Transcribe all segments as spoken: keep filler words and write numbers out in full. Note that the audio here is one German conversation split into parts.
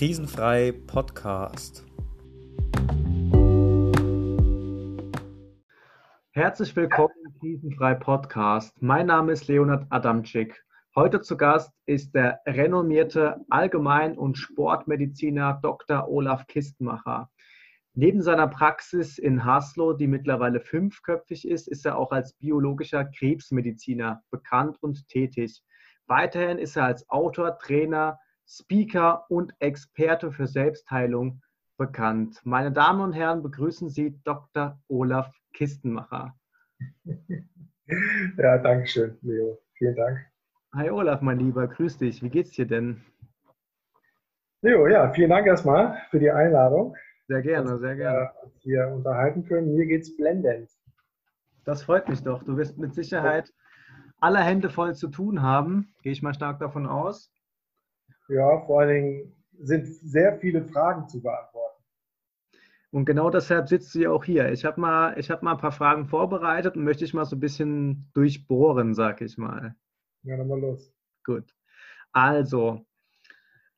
Krisenfrei Podcast. Herzlich willkommen im Krisenfrei Podcast. Mein Name ist Leonhard Adamczyk. Heute zu Gast ist der renommierte Allgemein- und Sportmediziner Doktor Olaf Kistmacher. Neben seiner Praxis in Haslo, die mittlerweile fünfköpfig ist, ist er auch als biologischer Krebsmediziner bekannt und tätig. Weiterhin ist er als Autor, Trainer, Speaker und Experte für Selbstheilung bekannt. Meine Damen und Herren, begrüßen Sie Doktor Olaf Kistmacher. Ja, danke schön, Leo. Vielen Dank. Hi Olaf, mein Lieber, grüß dich. Wie geht's dir denn? Leo, ja, vielen Dank erstmal für die Einladung. Sehr gerne, sehr gerne. Dass wir hier unterhalten können. Mir geht's blendend. Das freut mich doch. Du wirst mit Sicherheit alle Hände voll zu tun haben. Gehe ich mal stark davon aus. Ja, vor allen Dingen sind sehr viele Fragen zu beantworten. Und genau deshalb sitzt du ja auch hier. Ich habe mal, ich hab mal ein paar Fragen vorbereitet und möchte ich mal so ein bisschen durchbohren, sag ich mal. Ja, dann mal los. Gut. Also,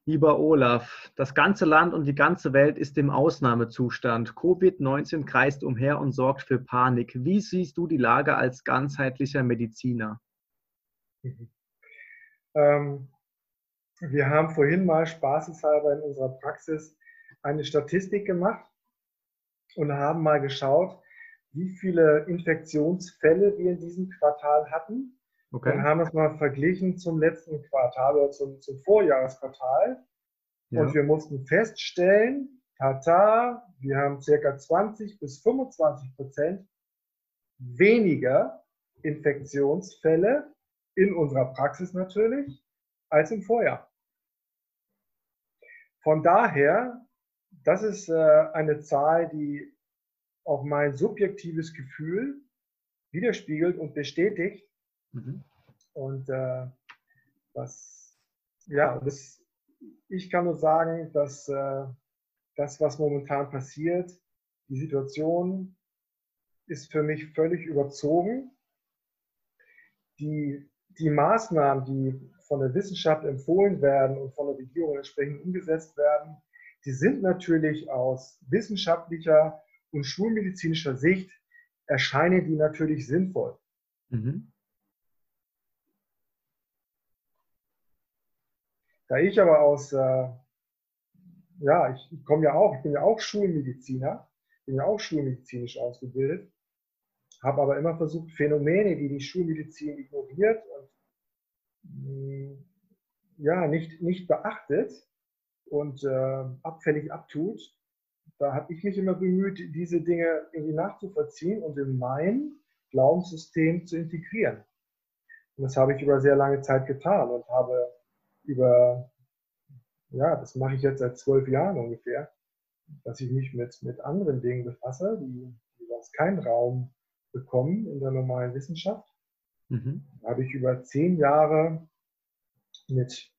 lieber Olaf, das ganze Land und die ganze Welt ist im Ausnahmezustand. Covid neunzehn kreist umher und sorgt für Panik. Wie siehst du die Lage als ganzheitlicher Mediziner? Mhm. Ähm. Wir haben vorhin mal spaßeshalber in unserer Praxis eine Statistik gemacht und haben mal geschaut, wie viele Infektionsfälle wir in diesem Quartal hatten. Okay. Und haben es mal verglichen zum letzten Quartal oder zum, zum Vorjahresquartal. Ja. Und wir mussten feststellen, tata, wir haben ca. zwanzig bis fünfundzwanzig Prozent weniger Infektionsfälle in unserer Praxis natürlich als im Vorjahr. Von daher, das ist eine Zahl, die auch mein subjektives Gefühl widerspiegelt und bestätigt. Mhm. Und äh, was, ja, das, ich kann nur sagen, dass äh, das, was momentan passiert, die Situation ist für mich völlig überzogen. Die, die Maßnahmen, die von der Wissenschaft empfohlen werden und von der Regierung entsprechend umgesetzt werden, die sind natürlich aus wissenschaftlicher und schulmedizinischer Sicht erscheinen die natürlich sinnvoll. Mhm. Da ich aber aus, äh, ja, ich komme ja auch, ich bin ja auch Schulmediziner, bin ja auch schulmedizinisch ausgebildet, habe aber immer versucht, Phänomene, die die Schulmedizin ignoriert und ja, nicht, nicht beachtet und äh, abfällig abtut. Da habe ich mich immer bemüht, diese Dinge irgendwie nachzuvollziehen und in mein Glaubenssystem zu integrieren. Und das habe ich über sehr lange Zeit getan und habe über, ja, das mache ich jetzt seit zwölf Jahren ungefähr, dass ich mich mit, mit anderen Dingen befasse, die, die sonst keinen Raum bekommen in der normalen Wissenschaft. Mhm. Habe ich über zehn Jahre mit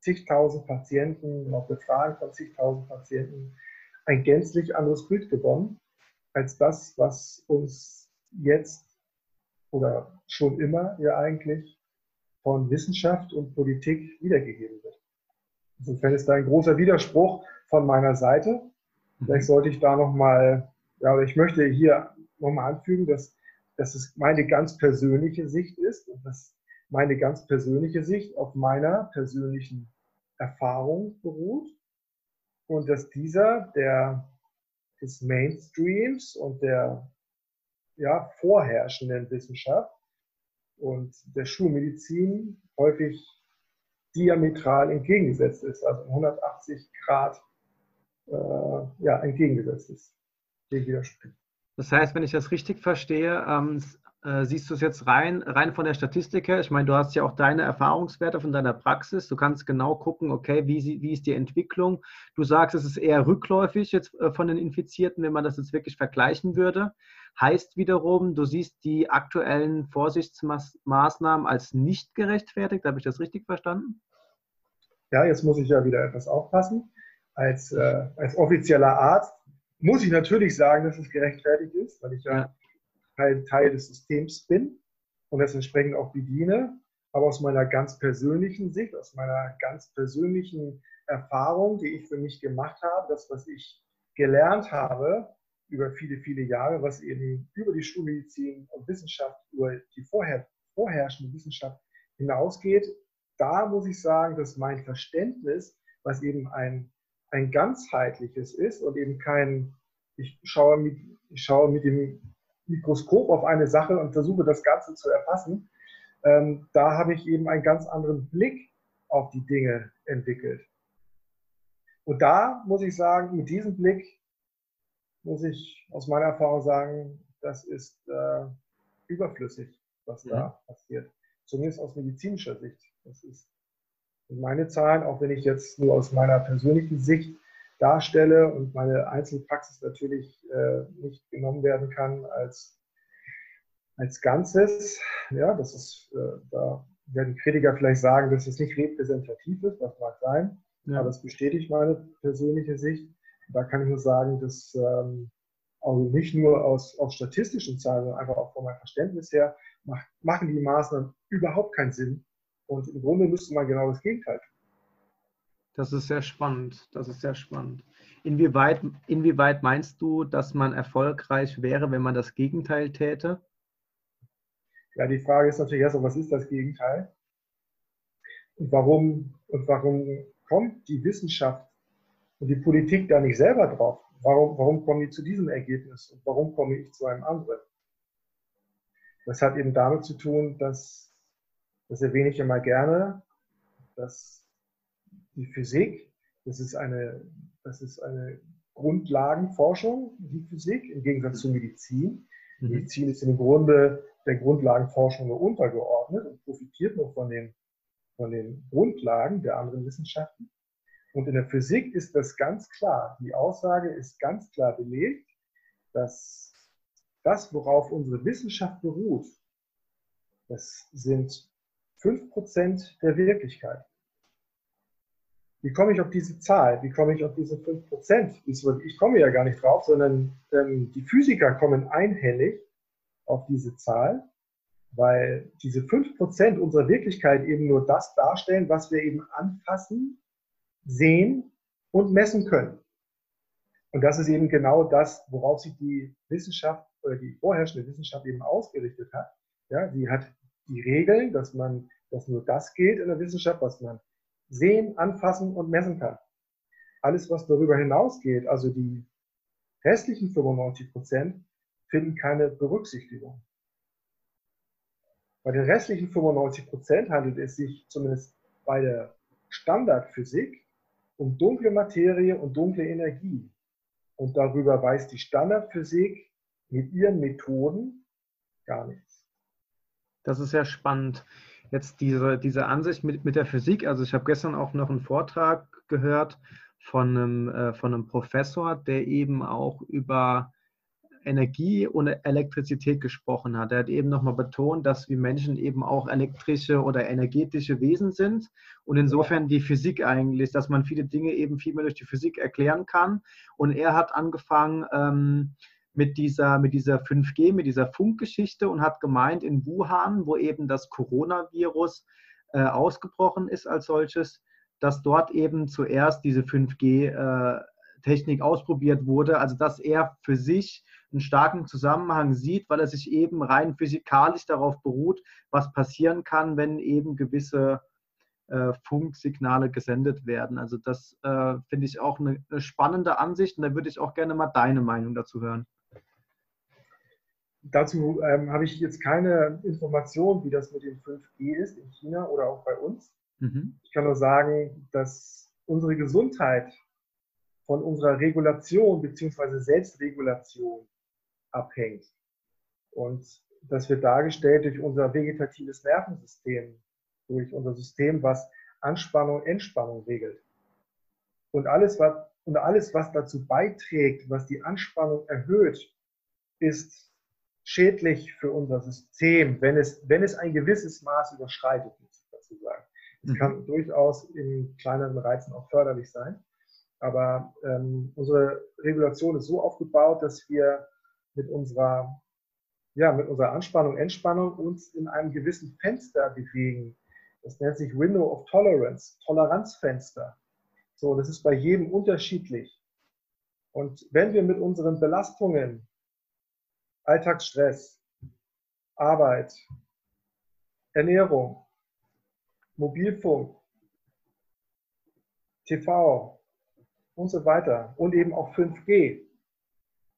zigtausend Patienten, auf Befragen von zigtausend Patienten, ein gänzlich anderes Bild gewonnen, als das, was uns jetzt oder schon immer ja eigentlich von Wissenschaft und Politik wiedergegeben wird. Insofern ist da ein großer Widerspruch von meiner Seite. Mhm. Vielleicht sollte ich da nochmal, ja, ich möchte hier nochmal anfügen, dass dass es meine ganz persönliche Sicht ist und dass meine ganz persönliche Sicht auf meiner persönlichen Erfahrung beruht und dass dieser der, des Mainstreams und der ja, vorherrschenden Wissenschaft und der Schulmedizin häufig diametral entgegengesetzt ist, also hundertachtzig Grad äh, ja, entgegengesetzt ist, dem widerspricht. Das heißt, wenn ich das richtig verstehe, ähm, äh, siehst du es jetzt rein, rein von der Statistik her. Ich meine, du hast ja auch deine Erfahrungswerte von deiner Praxis. Du kannst genau gucken, okay, wie, wie ist die Entwicklung. Du sagst, es ist eher rückläufig jetzt äh, von den Infizierten, wenn man das jetzt wirklich vergleichen würde. Heißt wiederum, du siehst die aktuellen Vorsichtsmaßnahmen als nicht gerechtfertigt. Habe ich das richtig verstanden? Ja, jetzt muss ich ja wieder etwas aufpassen. Als, äh, als offizieller Arzt muss ich natürlich sagen, dass es gerechtfertigt ist, weil ich ja Teil, Teil des Systems bin und das entsprechend auch bediene. Aber aus meiner ganz persönlichen Sicht, aus meiner ganz persönlichen Erfahrung, die ich für mich gemacht habe, das, was ich gelernt habe über viele, viele Jahre, was eben über die Schulmedizin und Wissenschaft, über die vorher, vorherrschende Wissenschaft hinausgeht, da muss ich sagen, dass mein Verständnis, was eben ein, ein ganzheitliches ist und eben kein, ich schaue mit, ich schaue mit dem Mikroskop auf eine Sache und versuche das Ganze zu erfassen, ähm, da habe ich eben einen ganz anderen Blick auf die Dinge entwickelt. Und da muss ich sagen, mit diesem Blick muss ich aus meiner Erfahrung sagen, das ist äh, überflüssig, was ja. da passiert. Zumindest aus medizinischer Sicht. Das ist meine Zahlen, auch wenn ich jetzt nur aus meiner persönlichen Sicht darstelle und meine Einzelpraxis natürlich äh, nicht genommen werden kann als, als Ganzes. Ja, das ist, äh, da werden Kritiker vielleicht sagen, dass es nicht repräsentativ ist, das mag sein, ja. aber das bestätigt meine persönliche Sicht. Da kann ich nur sagen, dass ähm, also nicht nur aus, aus statistischen Zahlen, sondern einfach auch von meinem Verständnis her, macht, machen die Maßnahmen überhaupt keinen Sinn. Und im Grunde müsste man genau das Gegenteil tun. Das ist sehr spannend. Das ist sehr spannend. Inwieweit, inwieweit meinst du, dass man erfolgreich wäre, wenn man das Gegenteil täte? Ja, die Frage ist natürlich erst, was ist das Gegenteil? Und warum, und warum kommt die Wissenschaft und die Politik da nicht selber drauf? Warum, warum kommen die zu diesem Ergebnis? Und warum komme ich zu einem anderen? Das hat eben damit zu tun, dass, das erwähne ich immer gerne, dass die Physik, das ist eine, das ist eine Grundlagenforschung, die Physik, im Gegensatz zur Medizin. Mhm. Medizin ist im Grunde der Grundlagenforschung nur untergeordnet und profitiert nur von den, von den Grundlagen der anderen Wissenschaften. Und in der Physik ist das ganz klar. Die Aussage ist ganz klar belegt, dass das, worauf unsere Wissenschaft beruht, das sind fünf Prozent der Wirklichkeit. Wie komme ich auf diese Zahl? Wie komme ich auf diese fünf Prozent? Ich komme ja gar nicht drauf, sondern ähm, die Physiker kommen einhellig auf diese Zahl, weil diese fünf Prozent unserer Wirklichkeit eben nur das darstellen, was wir eben anfassen, sehen und messen können. Und das ist eben genau das, worauf sich die Wissenschaft oder die vorherrschende Wissenschaft eben ausgerichtet hat. Ja, sie hat die Regeln, dass man, dass nur das gilt in der Wissenschaft, was man sehen, anfassen und messen kann. Alles, was darüber hinausgeht, also die restlichen fünfundneunzig Prozent, finden keine Berücksichtigung. Bei den restlichen fünfundneunzig Prozent handelt es sich zumindest bei der Standardphysik um dunkle Materie und dunkle Energie. Und darüber weiß die Standardphysik mit ihren Methoden gar nichts. Das ist sehr spannend. Jetzt diese, diese Ansicht mit, mit der Physik. Also ich habe gestern auch noch einen Vortrag gehört von einem, äh, von einem Professor, der eben auch über Energie und Elektrizität gesprochen hat. Er hat eben nochmal betont, dass wir Menschen eben auch elektrische oder energetische Wesen sind und insofern die Physik eigentlich, dass man viele Dinge eben viel mehr durch die Physik erklären kann. Und er hat angefangen ähm, mit dieser, mit dieser fünf G, mit dieser Funkgeschichte und hat gemeint, in Wuhan, wo eben das Coronavirus äh, ausgebrochen ist als solches, dass dort eben zuerst diese fünf G-Technik äh, ausprobiert wurde, also dass er für sich einen starken Zusammenhang sieht, weil er sich eben rein physikalisch darauf beruht, was passieren kann, wenn eben gewisse äh, Funksignale gesendet werden. Also das äh, finde ich auch eine, eine spannende Ansicht und da würde ich auch gerne mal deine Meinung dazu hören. Dazu ähm, habe ich jetzt keine Information, wie das mit dem fünf G ist in China oder auch bei uns. Mhm. Ich kann nur sagen, dass unsere Gesundheit von unserer Regulation bzw. Selbstregulation abhängt. Und das wird dargestellt durch unser vegetatives Nervensystem, durch unser System, was Anspannung, Entspannung regelt. Und alles, was, und alles, was dazu beiträgt, was die Anspannung erhöht, ist schädlich für unser System, wenn es, wenn es ein gewisses Maß überschreitet, muss ich dazu sagen. Es kann durchaus in kleineren Reizen auch förderlich sein, aber ähm, unsere Regulation ist so aufgebaut, dass wir mit unserer, ja, mit unserer Anspannung, Entspannung uns in einem gewissen Fenster bewegen. Das nennt sich Window of Tolerance, Toleranzfenster. So, das ist bei jedem unterschiedlich. Und wenn wir mit unseren Belastungen, Alltagsstress, Arbeit, Ernährung, Mobilfunk, T V und so weiter und eben auch fünf G,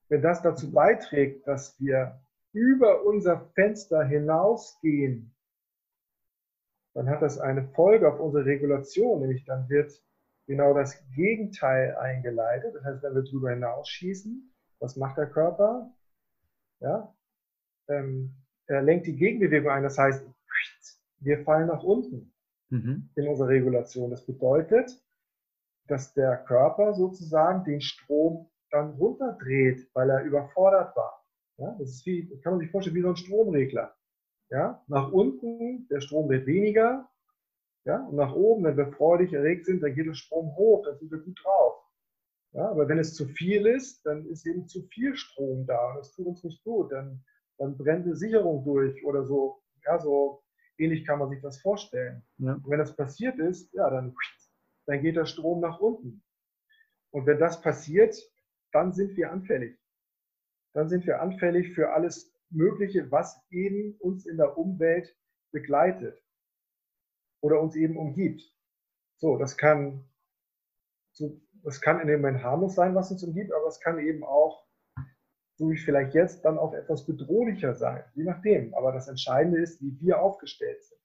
wenn das dazu beiträgt, dass wir über unser Fenster hinausgehen, dann hat das eine Folge auf unsere Regulation, nämlich dann wird genau das Gegenteil eingeleitet. Das heißt, wenn wir darüber hinausschießen, was macht der Körper? Ja, ähm, er lenkt die Gegenbewegung ein, das heißt, wir fallen nach unten mhm. in unserer Regulation. Das bedeutet, dass der Körper sozusagen den Strom dann runterdreht, weil er überfordert war. Ja, das ist wie, kann man sich vorstellen, wie so ein Stromregler. Ja, nach unten, der Strom wird weniger. Ja, und nach oben, wenn wir freudig erregt sind, dann geht der Strom hoch, dann sind wir gut drauf. Ja, aber wenn es zu viel ist, dann ist eben zu viel Strom da und das tut uns nicht gut. Dann, dann brennt eine Sicherung durch oder so. Ja, so ähnlich kann man sich das vorstellen. Ja. Und wenn das passiert ist, ja, dann, dann geht der Strom nach unten. Und wenn das passiert, dann sind wir anfällig. Dann sind wir anfällig für alles Mögliche, was eben uns in der Umwelt begleitet oder uns eben umgibt. So, das kann, so, das kann in dem Moment harmlos sein, was uns umgibt, aber es kann eben auch, so wie vielleicht jetzt, dann auch etwas bedrohlicher sein, je nachdem. Aber das Entscheidende ist, wie wir aufgestellt sind.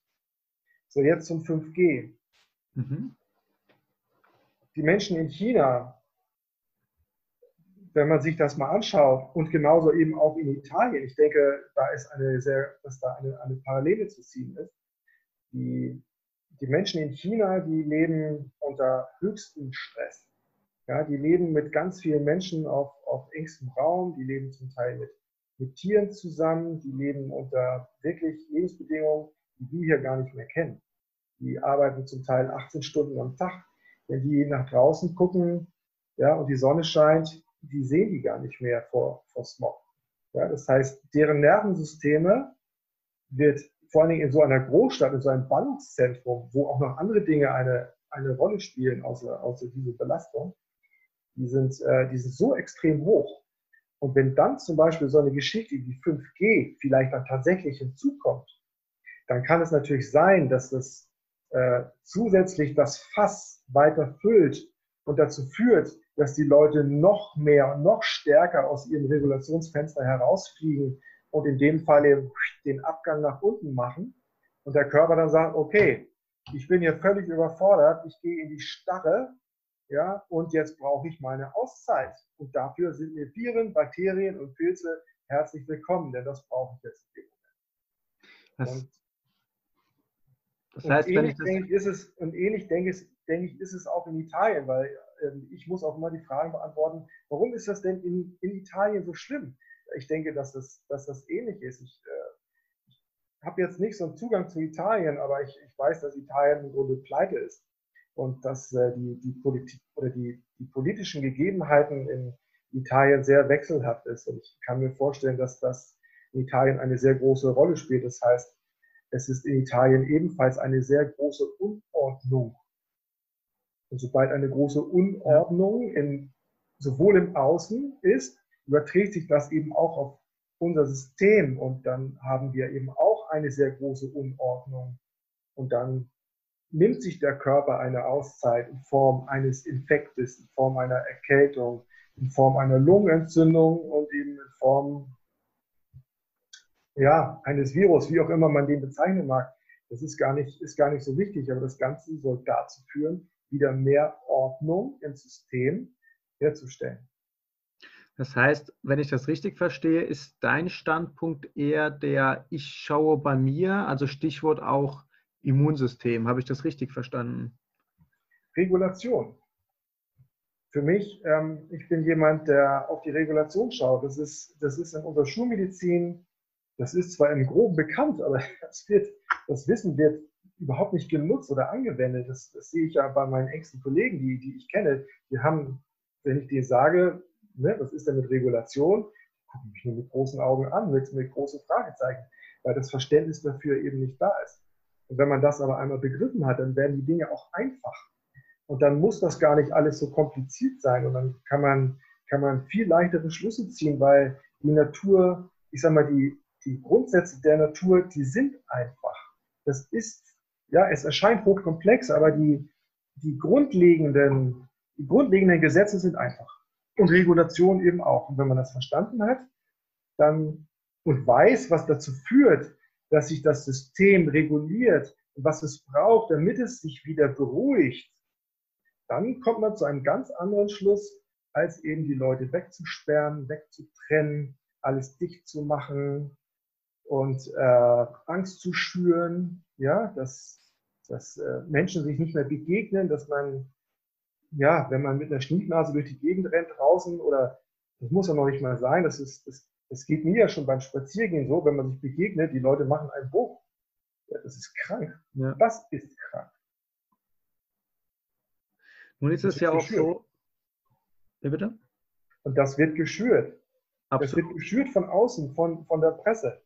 So, jetzt zum fünf G. Mhm. Die Menschen in China, wenn man sich das mal anschaut, und genauso eben auch in Italien, ich denke, da ist eine sehr, dass da eine, eine Parallele zu ziehen ist. Die Die Menschen in China, die leben unter höchstem Stress. Ja, die leben mit ganz vielen Menschen auf, auf engstem Raum, die leben zum Teil mit, mit Tieren zusammen, die leben unter wirklich Lebensbedingungen, die wir hier gar nicht mehr kennen. Die arbeiten zum Teil achtzehn Stunden am Tag. Wenn die nach draußen gucken, ja, und die Sonne scheint, die sehen die gar nicht mehr vor, vor Smog. Ja, das heißt, deren Nervensysteme wird vor allen Dingen in so einer Großstadt, in so einem Ballungszentrum, wo auch noch andere Dinge eine, eine Rolle spielen, außer, außer diese Belastung, die sind, äh, die sind so extrem hoch. Und wenn dann zum Beispiel so eine Geschichte wie fünf G vielleicht dann tatsächlich hinzukommt, dann kann es natürlich sein, dass das äh, zusätzlich das Fass weiter füllt und dazu führt, dass die Leute noch mehr und noch stärker aus ihrem Regulationsfenster herausfliegen, und in dem Fall eben den Abgang nach unten machen und der Körper dann sagt, okay, ich bin hier völlig überfordert, ich gehe in die Starre, ja, und jetzt brauche ich meine Auszeit. Und dafür sind mir Viren, Bakterien und Pilze herzlich willkommen, denn das brauche ich jetzt. Das, und, das heißt, und ähnlich, wenn ich das denke ich, ist es, und ähnlich denke ich, denke ich, ist es auch in Italien, weil äh, ich muss auch immer die Fragen beantworten, warum ist das denn in, in Italien so schlimm? Ich denke, dass das, dass das ähnlich ist. Ich, äh, ich habe jetzt nicht so einen Zugang zu Italien, aber ich, ich weiß, dass Italien im Grunde pleite ist und dass äh, die, die, Politik oder die, die politischen Gegebenheiten in Italien sehr wechselhaft ist. Und ich kann mir vorstellen, dass das in Italien eine sehr große Rolle spielt. Das heißt, es ist in Italien ebenfalls eine sehr große Unordnung. Und sobald eine große Unordnung in, sowohl im Außen ist, überträgt sich das eben auch auf unser System und dann haben wir eben auch eine sehr große Unordnung und dann nimmt sich der Körper eine Auszeit in Form eines Infektes, in Form einer Erkältung, in Form einer Lungenentzündung und eben in Form ja, eines Virus, wie auch immer man den bezeichnen mag. Das ist gar nicht, ist gar nicht so wichtig, aber das Ganze soll dazu führen, wieder mehr Ordnung im System herzustellen. Das heißt, wenn ich das richtig verstehe, ist dein Standpunkt eher der, ich schaue bei mir, also Stichwort auch Immunsystem. Habe ich das richtig verstanden? Regulation. Für mich, ähm, ich bin jemand, der auf die Regulation schaut. Das ist, das ist in unserer Schulmedizin, das ist zwar im Groben bekannt, aber das, wird, das Wissen wird überhaupt nicht genutzt oder angewendet. Das, das sehe ich ja bei meinen engsten Kollegen, die, die ich kenne. Die haben, wenn ich dir sage, ne, was ist denn mit Regulation? Ich gucke mich nur mit großen Augen an, mit, mit großen Fragezeichen, weil das Verständnis dafür eben nicht da ist. Und wenn man das aber einmal begriffen hat, dann werden die Dinge auch einfach. Und dann muss das gar nicht alles so kompliziert sein. Und dann kann man, kann man viel leichtere Schlüsse ziehen, weil die Natur, ich sag mal, die, die Grundsätze der Natur, die sind einfach. Das ist, ja, es erscheint hochkomplex, aber die, die grundlegenden, die grundlegenden Gesetze sind einfach. Und Regulation eben auch. Und wenn man das verstanden hat, dann, und weiß, was dazu führt, dass sich das System reguliert und was es braucht, damit es sich wieder beruhigt, dann kommt man zu einem ganz anderen Schluss, als eben die Leute wegzusperren, wegzutrennen, alles dicht zu machen und äh, Angst zu schüren, ja, dass, dass äh, Menschen sich nicht mehr begegnen, dass man, ja, wenn man mit einer Schniefnase durch die Gegend rennt draußen, oder das muss ja noch nicht mal sein, das ist, das, das geht mir ja schon beim Spaziergehen so, wenn man sich begegnet, die Leute machen einen Bogen. Ja, das ist krank. Ja. Das ist krank. Nun ist es ja auch so. Ja, bitte? Und das wird geschürt. Absolut. Das wird geschürt von außen, von, von der Presse.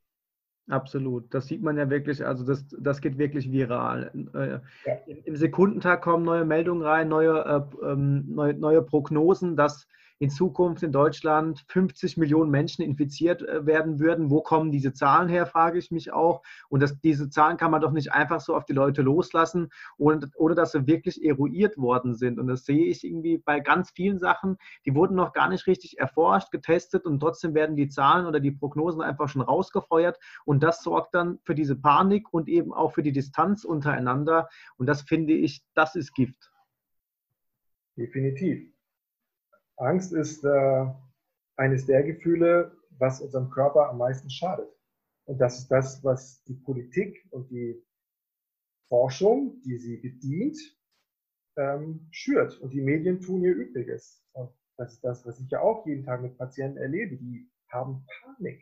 Absolut. Das sieht man ja wirklich, also das, das geht wirklich viral. Äh, ja. Im Sekundentag kommen neue Meldungen rein, neue, äh, neue, neue Prognosen, dass in Zukunft in Deutschland fünfzig Millionen Menschen infiziert werden würden. Wo kommen diese Zahlen her, frage ich mich auch. Und das, diese Zahlen kann man doch nicht einfach so auf die Leute loslassen, ohne, ohne dass sie wirklich eruiert worden sind. Und das sehe ich irgendwie bei ganz vielen Sachen. Die wurden noch gar nicht richtig erforscht, getestet und trotzdem werden die Zahlen oder die Prognosen einfach schon rausgefeuert. Und das sorgt dann für diese Panik und eben auch für die Distanz untereinander. Und das finde ich, das ist Gift. Definitiv. Angst ist äh, eines der Gefühle, was unserem Körper am meisten schadet. Und das ist das, was die Politik und die Forschung, die sie bedient, ähm, schürt. Und die Medien tun ihr Übriges. Und das ist das, was ich ja auch jeden Tag mit Patienten erlebe. Die haben Panik.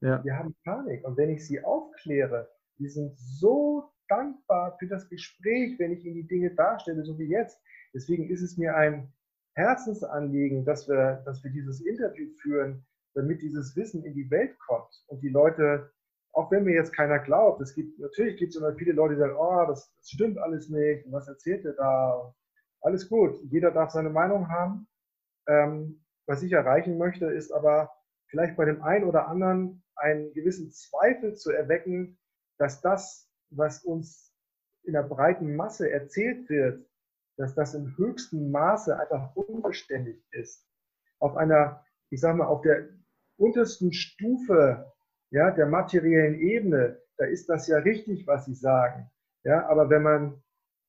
Ja. Die haben Panik. Und wenn ich sie aufkläre, die sind so dankbar für das Gespräch, wenn ich ihnen die Dinge darstelle, so wie jetzt. Deswegen ist es mir ein Herzensanliegen, dass wir, dass wir dieses Interview führen, damit dieses Wissen in die Welt kommt und die Leute, auch wenn mir jetzt keiner glaubt, es gibt, natürlich gibt es immer viele Leute, die sagen, oh, das, das stimmt alles nicht, und was erzählt ihr da? Alles gut, jeder darf seine Meinung haben. Ähm, was ich erreichen möchte, ist aber vielleicht bei dem einen oder anderen einen gewissen Zweifel zu erwecken, dass das, was uns in der breiten Masse erzählt wird, dass das im höchsten Maße einfach unbeständig ist. Auf einer, ich sag mal, auf der untersten Stufe, ja, der materiellen Ebene, da ist das ja richtig, was Sie sagen. Ja, aber wenn man,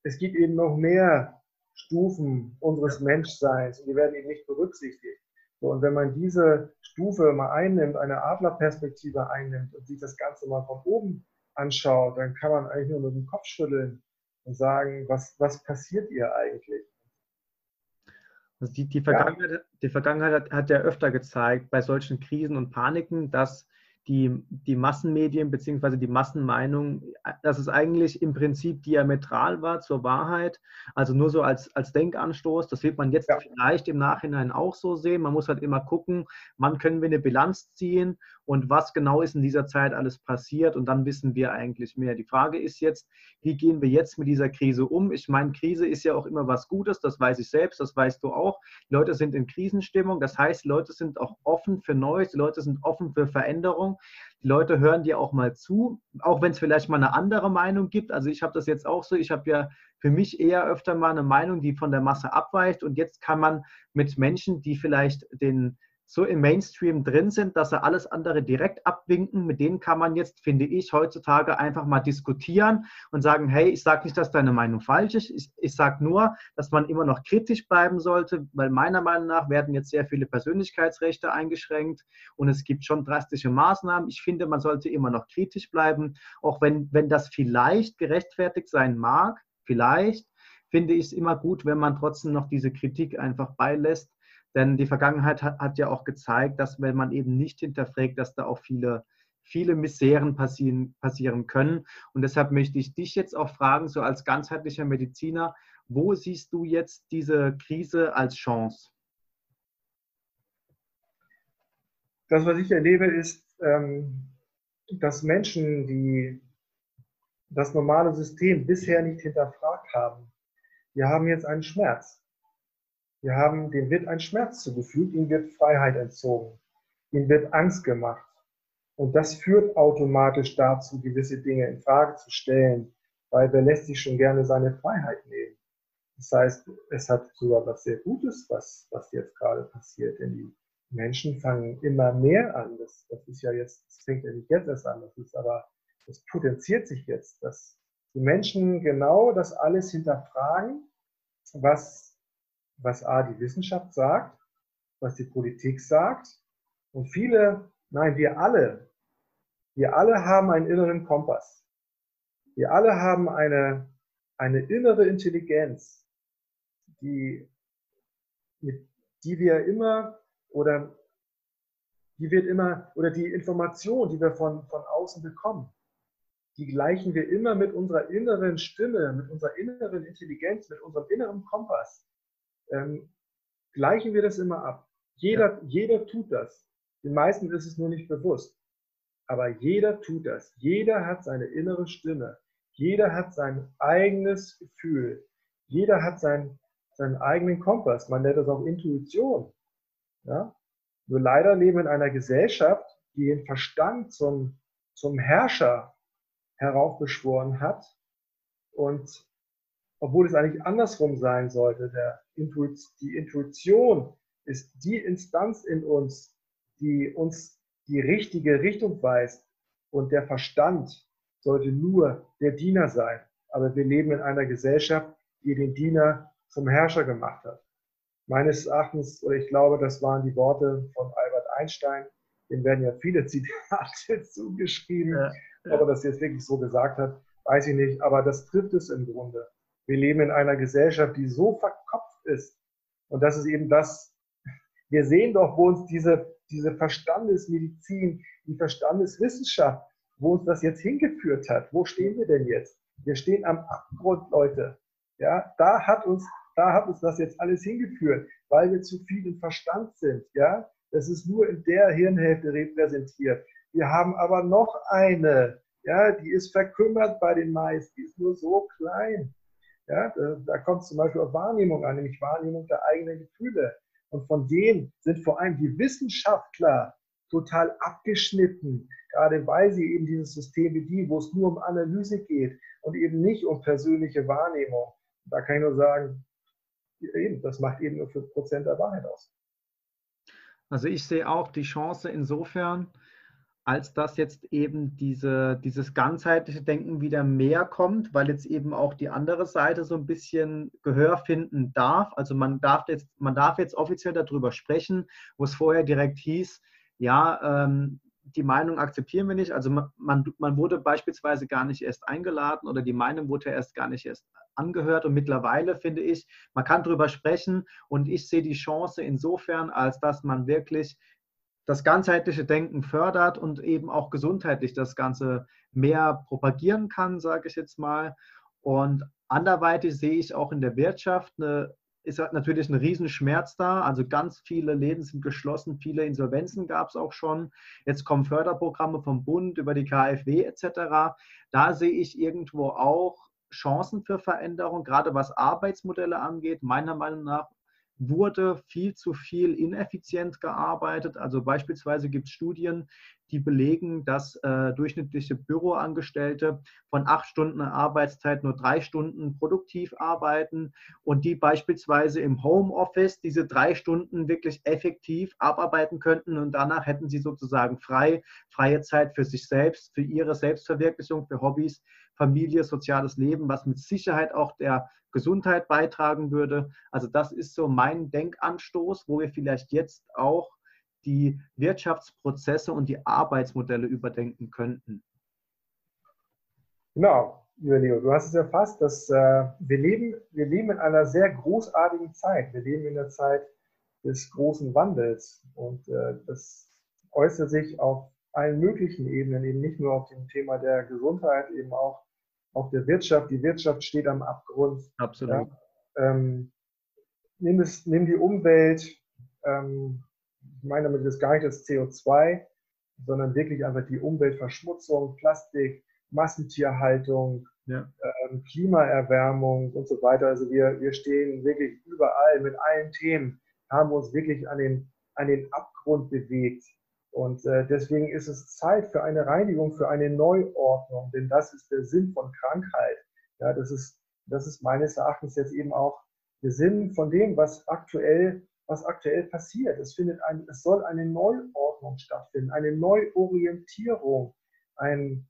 es gibt eben noch mehr Stufen unseres Menschseins und die werden eben nicht berücksichtigt. So, und wenn man diese Stufe mal einnimmt, eine Adlerperspektive einnimmt und sich das Ganze mal von oben anschaut, dann kann man eigentlich nur mit dem Kopf schütteln und sagen, was, was passiert ihr eigentlich? Also die, die Vergangenheit, ja. die Vergangenheit hat, hat ja öfter gezeigt, bei solchen Krisen und Paniken, dass die, die Massenmedien bzw. die Massenmeinung, dass es eigentlich im Prinzip diametral war zur Wahrheit, also nur so als, als Denkanstoß. Das wird man jetzt ja. vielleicht im Nachhinein auch so sehen. Man muss halt immer gucken, wann können wir eine Bilanz ziehen und was genau ist in dieser Zeit alles passiert und dann wissen wir eigentlich mehr. Die Frage ist jetzt, wie gehen wir jetzt mit dieser Krise um? Ich meine, Krise ist ja auch immer was Gutes, das weiß ich selbst, das weißt du auch. Die Leute sind in Krisenstimmung, das heißt, die Leute sind auch offen für Neues, die Leute sind offen für Veränderung. Die Leute hören dir auch mal zu, auch wenn es vielleicht mal eine andere Meinung gibt. Also ich habe das jetzt auch so, ich habe ja für mich eher öfter mal eine Meinung, die von der Masse abweicht. Und jetzt kann man mit Menschen, die vielleicht den, so im Mainstream drin sind, dass sie alles andere direkt abwinken, mit denen kann man jetzt, finde ich, heutzutage einfach mal diskutieren und sagen, hey, ich sage nicht, dass deine Meinung falsch ist. Ich, ich sage nur, dass man immer noch kritisch bleiben sollte, weil meiner Meinung nach werden jetzt sehr viele Persönlichkeitsrechte eingeschränkt und es gibt schon drastische Maßnahmen. Ich finde, man sollte immer noch kritisch bleiben, auch wenn, wenn das vielleicht gerechtfertigt sein mag, vielleicht, finde ich es immer gut, wenn man trotzdem noch diese Kritik einfach beilässt. Denn die Vergangenheit hat, hat ja auch gezeigt, dass wenn man eben nicht hinterfragt, dass da auch viele, viele Miseren passieren, passieren können. Und deshalb möchte ich dich jetzt auch fragen, so als ganzheitlicher Mediziner, wo siehst du jetzt diese Krise als Chance? Das, was ich erlebe, ist, ähm, dass Menschen, die das normale System bisher nicht hinterfragt haben, wir haben jetzt einen Schmerz. Wir haben, dem wird ein Schmerz zugefügt, ihm wird Freiheit entzogen, ihm wird Angst gemacht. Und das führt automatisch dazu, gewisse Dinge in Frage zu stellen, weil wer lässt sich schon gerne seine Freiheit nehmen? Das heißt, es hat sogar was sehr Gutes, was, was jetzt gerade passiert, denn die Menschen fangen immer mehr an. Das, das ist ja jetzt, das fängt ja nicht jetzt erst an, das ist aber, das potenziert sich jetzt, dass die Menschen genau das alles hinterfragen, was, was A, die Wissenschaft sagt, was die Politik sagt. Und viele, nein, wir alle, wir alle haben einen inneren Kompass. Wir alle haben eine, eine innere Intelligenz, die, mit, die wir immer oder die wird immer, oder die Information, die wir von, von außen bekommen, die gleichen wir immer mit unserer inneren Stimme, mit unserer inneren Intelligenz, mit unserem inneren Kompass, ähm, gleichen wir das immer ab. Jeder, ja. jeder tut das. Den meisten ist es nur nicht bewusst. Aber jeder tut das. Jeder hat seine innere Stimme. Jeder hat sein eigenes Gefühl. Jeder hat sein, seinen eigenen Kompass. Man nennt das auch Intuition. Ja? Nur leider leben wir in einer Gesellschaft, die den Verstand zum, zum Herrscher heraufbeschworen hat. Und obwohl es eigentlich andersrum sein sollte, der Intuit, die Intuition ist die Instanz in uns, die uns die richtige Richtung weist. Und der Verstand sollte nur der Diener sein. Aber wir leben in einer Gesellschaft, die den Diener zum Herrscher gemacht hat. Meines Erachtens, oder ich glaube, das waren die Worte von Albert Einstein, dem werden ja viele Zitate zugeschrieben. Ja, ja. Ob er das jetzt wirklich so gesagt hat, weiß ich nicht. Aber das trifft es im Grunde. Wir leben in einer Gesellschaft, die so verkopft ist. Und das ist eben das, wir sehen doch, wo uns diese, diese Verstandesmedizin, die Verstandeswissenschaft, wo uns das jetzt hingeführt hat. Wo stehen wir denn jetzt? Wir stehen am Abgrund, Leute. Ja, da hat uns, da hat uns das jetzt alles hingeführt, weil wir zu viel im Verstand sind. Ja, das ist nur in der Hirnhälfte repräsentiert. Wir haben aber noch eine, ja, die ist verkümmert bei den meisten, die ist nur so klein. Ja, da, da kommt zum Beispiel auf Wahrnehmung an, nämlich Wahrnehmung der eigenen Gefühle. Und von denen sind vor allem die Wissenschaftler total abgeschnitten, gerade weil sie eben dieses System bedienen, wo es nur um Analyse geht und eben nicht um persönliche Wahrnehmung. Da kann ich nur sagen, eben, das macht eben nur fünf Prozent der Wahrheit aus. Also ich sehe auch die Chance insofern, als dass jetzt eben diese, dieses ganzheitliche Denken wieder mehr kommt, weil jetzt eben auch die andere Seite so ein bisschen Gehör finden darf. Also man darf jetzt, man darf jetzt offiziell darüber sprechen, wo es vorher direkt hieß, ja, ähm, die Meinung akzeptieren wir nicht. Also man, man, man wurde beispielsweise gar nicht erst eingeladen oder die Meinung wurde erst gar nicht erst angehört. Und mittlerweile finde ich, man kann darüber sprechen und ich sehe die Chance insofern, als dass man wirklich das ganzheitliche Denken fördert und eben auch gesundheitlich das Ganze mehr propagieren kann, sage ich jetzt mal. Und anderweitig sehe ich auch in der Wirtschaft, eine, ist natürlich ein Riesenschmerz da. Also ganz viele Läden sind geschlossen, viele Insolvenzen gab es auch schon. Jetzt kommen Förderprogramme vom Bund über die KfW et cetera. Da sehe ich irgendwo auch Chancen für Veränderung, gerade was Arbeitsmodelle angeht, meiner Meinung nach. Wurde viel zu viel ineffizient gearbeitet. Also beispielsweise gibt es Studien, die belegen, dass äh, durchschnittliche Büroangestellte von acht Stunden Arbeitszeit nur drei Stunden produktiv arbeiten und die beispielsweise im Homeoffice diese drei Stunden wirklich effektiv abarbeiten könnten und danach hätten sie sozusagen frei, freie Zeit für sich selbst, für ihre Selbstverwirklichung, für Hobbys, Familie, soziales Leben, was mit Sicherheit auch der Gesundheit beitragen würde. Also das ist so mein Denkanstoß, wo wir vielleicht jetzt auch die Wirtschaftsprozesse und die Arbeitsmodelle überdenken könnten. Genau, lieber Leo, du hast es erfasst, dass äh, wir, leben, wir leben in einer sehr großartigen Zeit. Wir leben in der Zeit des großen Wandels und äh, das äußert sich auf allen möglichen Ebenen, eben nicht nur auf dem Thema der Gesundheit, eben auch auf der Wirtschaft. Die Wirtschaft steht am Abgrund. Absolut. Ja, ähm, nimm, es, nimm die Umwelt, ähm, ich meine damit ist gar nicht das C O zwei, sondern wirklich einfach die Umweltverschmutzung, Plastik, Massentierhaltung, ja. ähm, Klimaerwärmung und so weiter. Also wir, wir stehen wirklich überall mit allen Themen, haben uns wirklich an den, an den Abgrund bewegt. Und äh, deswegen ist es Zeit für eine Reinigung, für eine Neuordnung, denn das ist der Sinn von Krankheit. Ja, das ist, das ist meines Erachtens jetzt eben auch der Sinn von dem, was aktuell, was aktuell passiert. Es findet ein, es soll eine Neuordnung stattfinden, eine Neuorientierung. Ein,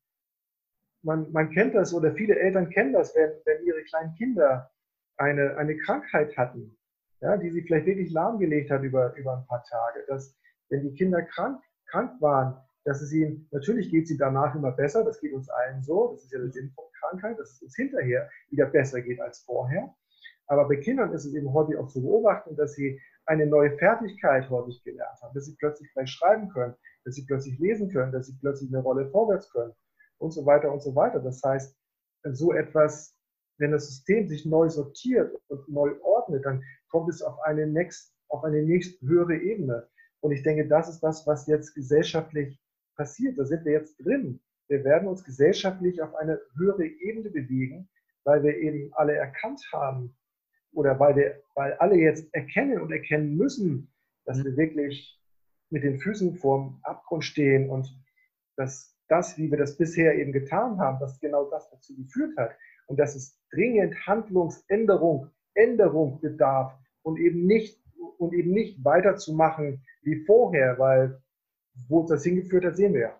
man, man kennt das, oder viele Eltern kennen das, wenn, wenn ihre kleinen Kinder eine, eine Krankheit hatten, ja, die sie vielleicht wirklich lahmgelegt hat über, über ein paar Tage. Dass, wenn die Kinder krank, krank waren, dass es ihnen, natürlich geht sie danach immer besser, das geht uns allen so, das ist ja der Sinn von Krankheit, dass es uns hinterher wieder besser geht als vorher. Aber bei Kindern ist es eben häufig auch zu beobachten, dass sie eine neue Fertigkeit häufig gelernt haben, dass sie plötzlich gleich schreiben können, dass sie plötzlich lesen können, dass sie plötzlich eine Rolle vorwärts können und so weiter und so weiter. Das heißt, so etwas, wenn das System sich neu sortiert und neu ordnet, dann kommt es auf eine nächst, auf eine nächst höhere Ebene. Und ich denke, das ist das, was jetzt gesellschaftlich passiert. Da sind wir jetzt drin. Wir werden uns gesellschaftlich auf eine höhere Ebene bewegen, weil wir eben alle erkannt haben, oder weil, wir, weil alle jetzt erkennen und erkennen müssen, dass wir wirklich mit den Füßen vorm Abgrund stehen und dass das, wie wir das bisher eben getan haben, dass genau das dazu geführt hat und dass es dringend Handlungsänderung, Änderung bedarf und eben nicht, und eben nicht weiterzumachen wie vorher, weil wo es das hingeführt hat, sehen wir ja.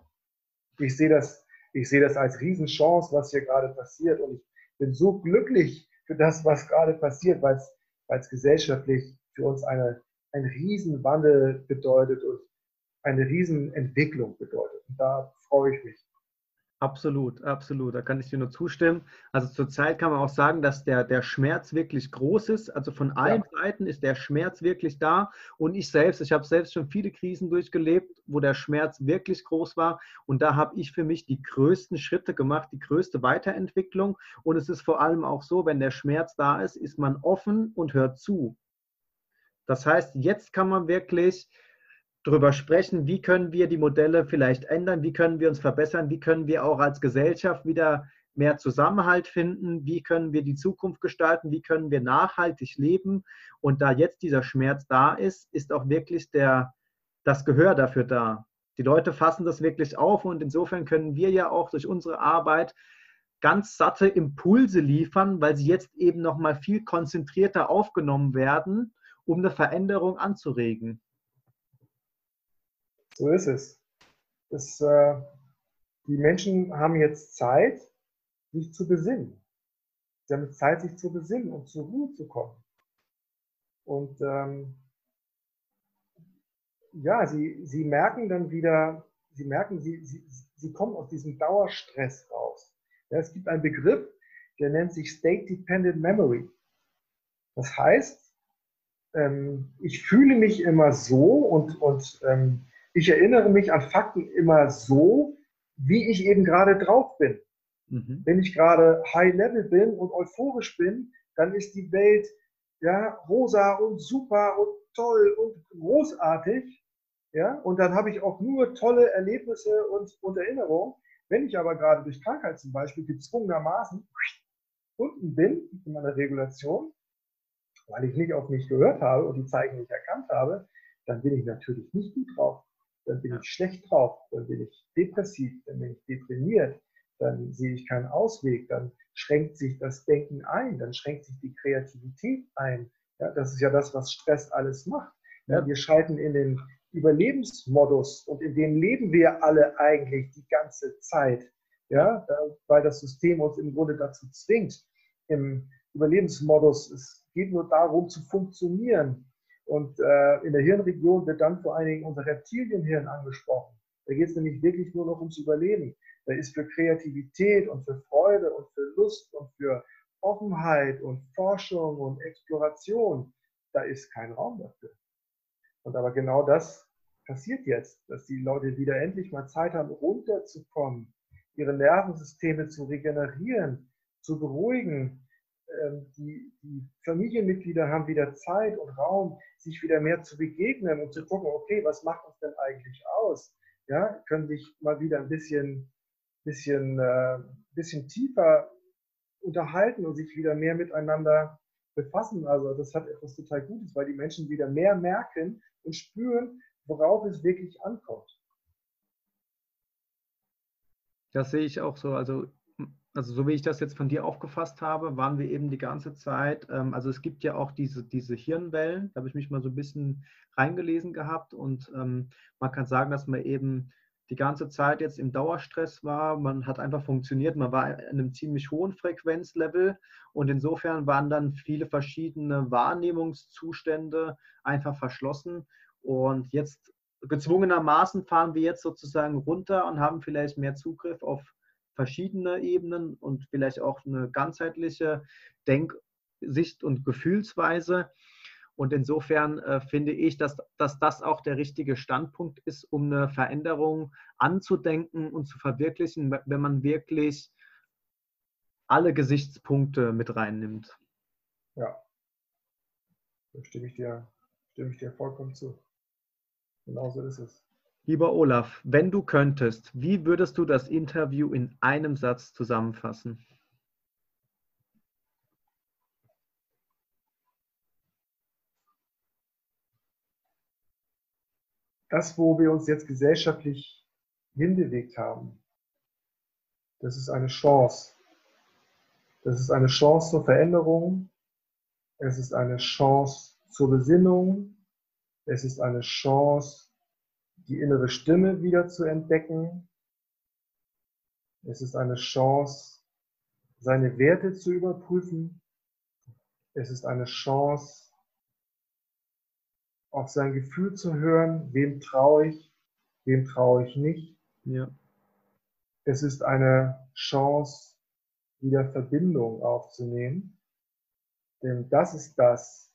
Ich sehe das, ich sehe das als Riesenchance, was hier gerade passiert, und ich bin so glücklich für das, was gerade passiert, weil es gesellschaftlich für uns eine, einen Riesenwandel bedeutet und eine Riesenentwicklung bedeutet. Und da freue ich mich. Absolut, absolut. Da kann ich dir nur zustimmen. Also zurzeit kann man auch sagen, dass der, der Schmerz wirklich groß ist. Also von allen ja. Seiten ist der Schmerz wirklich da. Und ich selbst, ich habe selbst schon viele Krisen durchgelebt, wo der Schmerz wirklich groß war. Und da habe ich für mich die größten Schritte gemacht, die größte Weiterentwicklung. Und es ist vor allem auch so, wenn der Schmerz da ist, ist man offen und hört zu. Das heißt, jetzt kann man wirklich darüber sprechen, wie können wir die Modelle vielleicht ändern, wie können wir uns verbessern, wie können wir auch als Gesellschaft wieder mehr Zusammenhalt finden, wie können wir die Zukunft gestalten, wie können wir nachhaltig leben. Und da jetzt dieser Schmerz da ist, ist auch wirklich der, das Gehör dafür da. Die Leute fassen das wirklich auf, und insofern können wir ja auch durch unsere Arbeit ganz satte Impulse liefern, weil sie jetzt eben nochmal viel konzentrierter aufgenommen werden, um eine Veränderung anzuregen. So ist es. Das, äh, die Menschen haben jetzt Zeit, sich zu besinnen. Sie haben Zeit, sich zu besinnen und zur Ruhe zu kommen. Und ähm, ja, sie, sie merken dann wieder, sie merken, sie, sie, sie kommen aus diesem Dauerstress raus. Ja, es gibt einen Begriff, der nennt sich State-Dependent Memory. Das heißt, ähm, ich fühle mich immer so und, und ähm, ich erinnere mich an Fakten immer so, wie ich eben gerade drauf bin. Mhm. Wenn ich gerade High-Level bin und euphorisch bin, dann ist die Welt ja, rosa und super und toll und großartig. Ja? Und dann habe ich auch nur tolle Erlebnisse und, und Erinnerungen. Wenn ich aber gerade durch Krankheit zum Beispiel gezwungenermaßen unten bin in meiner Regulation, weil ich nicht auf mich gehört habe und die Zeichen nicht erkannt habe, dann bin ich natürlich nicht gut drauf. Dann bin ich schlecht drauf, dann bin ich depressiv, dann bin ich deprimiert, dann sehe ich keinen Ausweg, dann schränkt sich das Denken ein, dann schränkt sich die Kreativität ein. Ja, das ist ja das, was Stress alles macht. Ja, wir schalten in den Überlebensmodus, und in dem leben wir alle eigentlich die ganze Zeit, ja, weil das System uns im Grunde dazu zwingt. Im Überlebensmodus, es geht nur darum zu funktionieren. Und äh, in der Hirnregion wird dann vor allen Dingen unser Reptilienhirn angesprochen. Da geht es nämlich wirklich nur noch ums Überleben. Da ist für Kreativität und für Freude und für Lust und für Offenheit und Forschung und Exploration, da ist kein Raum dafür. Und aber genau das passiert jetzt, dass die Leute wieder endlich mal Zeit haben, runterzukommen, ihre Nervensysteme zu regenerieren, zu beruhigen. Die, die Familienmitglieder haben wieder Zeit und Raum, sich wieder mehr zu begegnen und zu gucken, okay, was macht uns denn eigentlich aus? Ja, können sich mal wieder ein bisschen, bisschen, äh, bisschen tiefer unterhalten und sich wieder mehr miteinander befassen. Also das hat etwas total Gutes, weil die Menschen wieder mehr merken und spüren, worauf es wirklich ankommt. Das sehe ich auch so. Also, also so wie ich das jetzt von dir aufgefasst habe, waren wir eben die ganze Zeit, ähm, also es gibt ja auch diese, diese Hirnwellen, da habe ich mich mal so ein bisschen reingelesen gehabt und ähm, man kann sagen, dass man eben die ganze Zeit jetzt im Dauerstress war, man hat einfach funktioniert, man war in einem ziemlich hohen Frequenzlevel und insofern waren dann viele verschiedene Wahrnehmungszustände einfach verschlossen und jetzt gezwungenermaßen fahren wir jetzt sozusagen runter und haben vielleicht mehr Zugriff auf verschiedene Ebenen und vielleicht auch eine ganzheitliche Denksicht und Gefühlsweise. Und insofern äh, finde ich, dass, dass das auch der richtige Standpunkt ist, um eine Veränderung anzudenken und zu verwirklichen, wenn man wirklich alle Gesichtspunkte mit reinnimmt. Ja, da stimme ich dir, stimme ich dir vollkommen zu. Genau so ist es. Lieber Olaf, wenn du könntest, wie würdest du das Interview in einem Satz zusammenfassen? Das, wo wir uns jetzt gesellschaftlich hinbewegt haben, das ist eine Chance. Das ist eine Chance zur Veränderung. Es ist eine Chance zur Besinnung. Es ist eine Chance, die innere Stimme wieder zu entdecken. Es ist eine Chance, seine Werte zu überprüfen. Es ist eine Chance, auf sein Gefühl zu hören, wem traue ich, wem traue ich nicht. Ja. Es ist eine Chance, wieder Verbindung aufzunehmen, denn das ist das,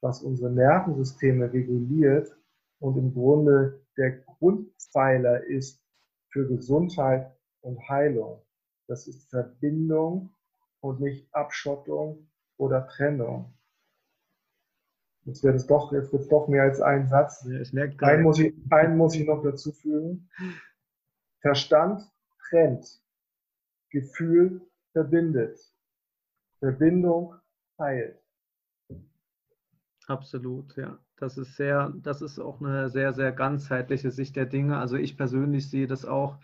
was unsere Nervensysteme reguliert und im Grunde der Grundpfeiler ist für Gesundheit und Heilung. Das ist Verbindung und nicht Abschottung oder Trennung. Jetzt wird es doch, jetzt wird es doch mehr als ein Satz. Ja, ich merke einen, muss ich, einen muss ich noch dazu fügen. Verstand trennt. Gefühl verbindet. Verbindung heilt. Absolut, ja. Das ist sehr, das ist auch eine sehr, sehr ganzheitliche Sicht der Dinge. Also ich persönlich sehe das auch,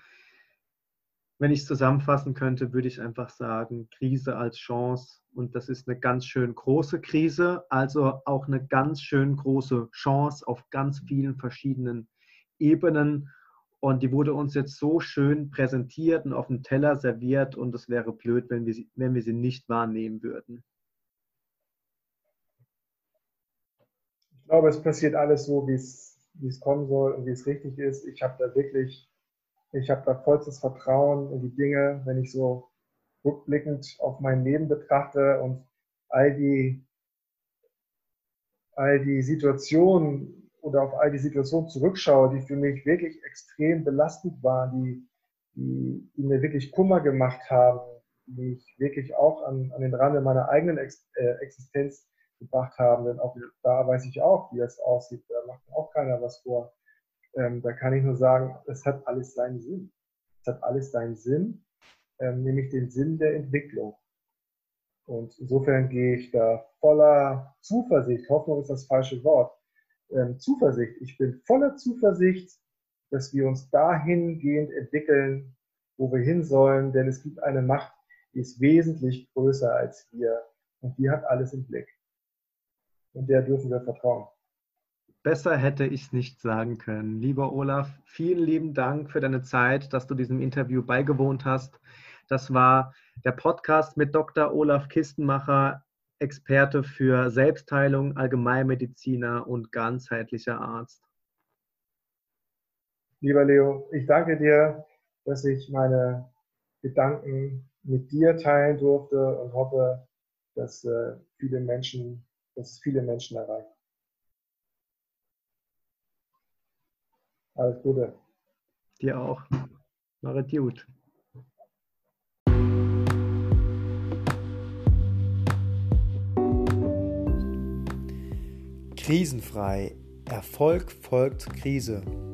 wenn ich es zusammenfassen könnte, würde ich einfach sagen, Krise als Chance. Und das ist eine ganz schön große Krise, also auch eine ganz schön große Chance auf ganz vielen verschiedenen Ebenen. Und die wurde uns jetzt so schön präsentiert und auf dem Teller serviert. Und es wäre blöd, wenn wir sie, wenn wir sie nicht wahrnehmen würden. Ich glaube, es passiert alles so, wie es, wie es kommen soll und wie es richtig ist. Ich habe da wirklich... Ich habe da vollstes Vertrauen in die Dinge, wenn ich so rückblickend auf mein Leben betrachte und all die, all die Situationen oder auf all die Situationen zurückschaue, die für mich wirklich extrem belastend waren, die, die, die mir wirklich Kummer gemacht haben, die mich wirklich auch an, an den Rande meiner eigenen Ex, äh, Existenz gebracht haben. Denn auch da weiß ich auch, wie das aussieht. Da macht auch keiner was vor. Ähm, da kann ich nur sagen, es hat alles seinen Sinn. Es hat alles seinen Sinn, ähm, nämlich den Sinn der Entwicklung. Und insofern gehe ich da voller Zuversicht, Hoffnung ist das falsche Wort, ähm, Zuversicht. Ich bin voller Zuversicht, dass wir uns dahingehend entwickeln, wo wir hin sollen, denn es gibt eine Macht, die ist wesentlich größer als wir und die hat alles im Blick. Und der dürfen wir vertrauen. Besser hätte ich es nicht sagen können. Lieber Olaf, vielen lieben Dank für deine Zeit, dass du diesem Interview beigewohnt hast. Das war der Podcast mit Doktor Olaf Kistmacher, Experte für Selbstheilung, Allgemeinmediziner und ganzheitlicher Arzt. Lieber Leo, ich danke dir, dass ich meine Gedanken mit dir teilen durfte und hoffe, dass viele Menschen, dass es viele Menschen erreicht. Alles Gute. Dir auch. Mach's gut. Krisenfrei. Erfolg folgt Krise.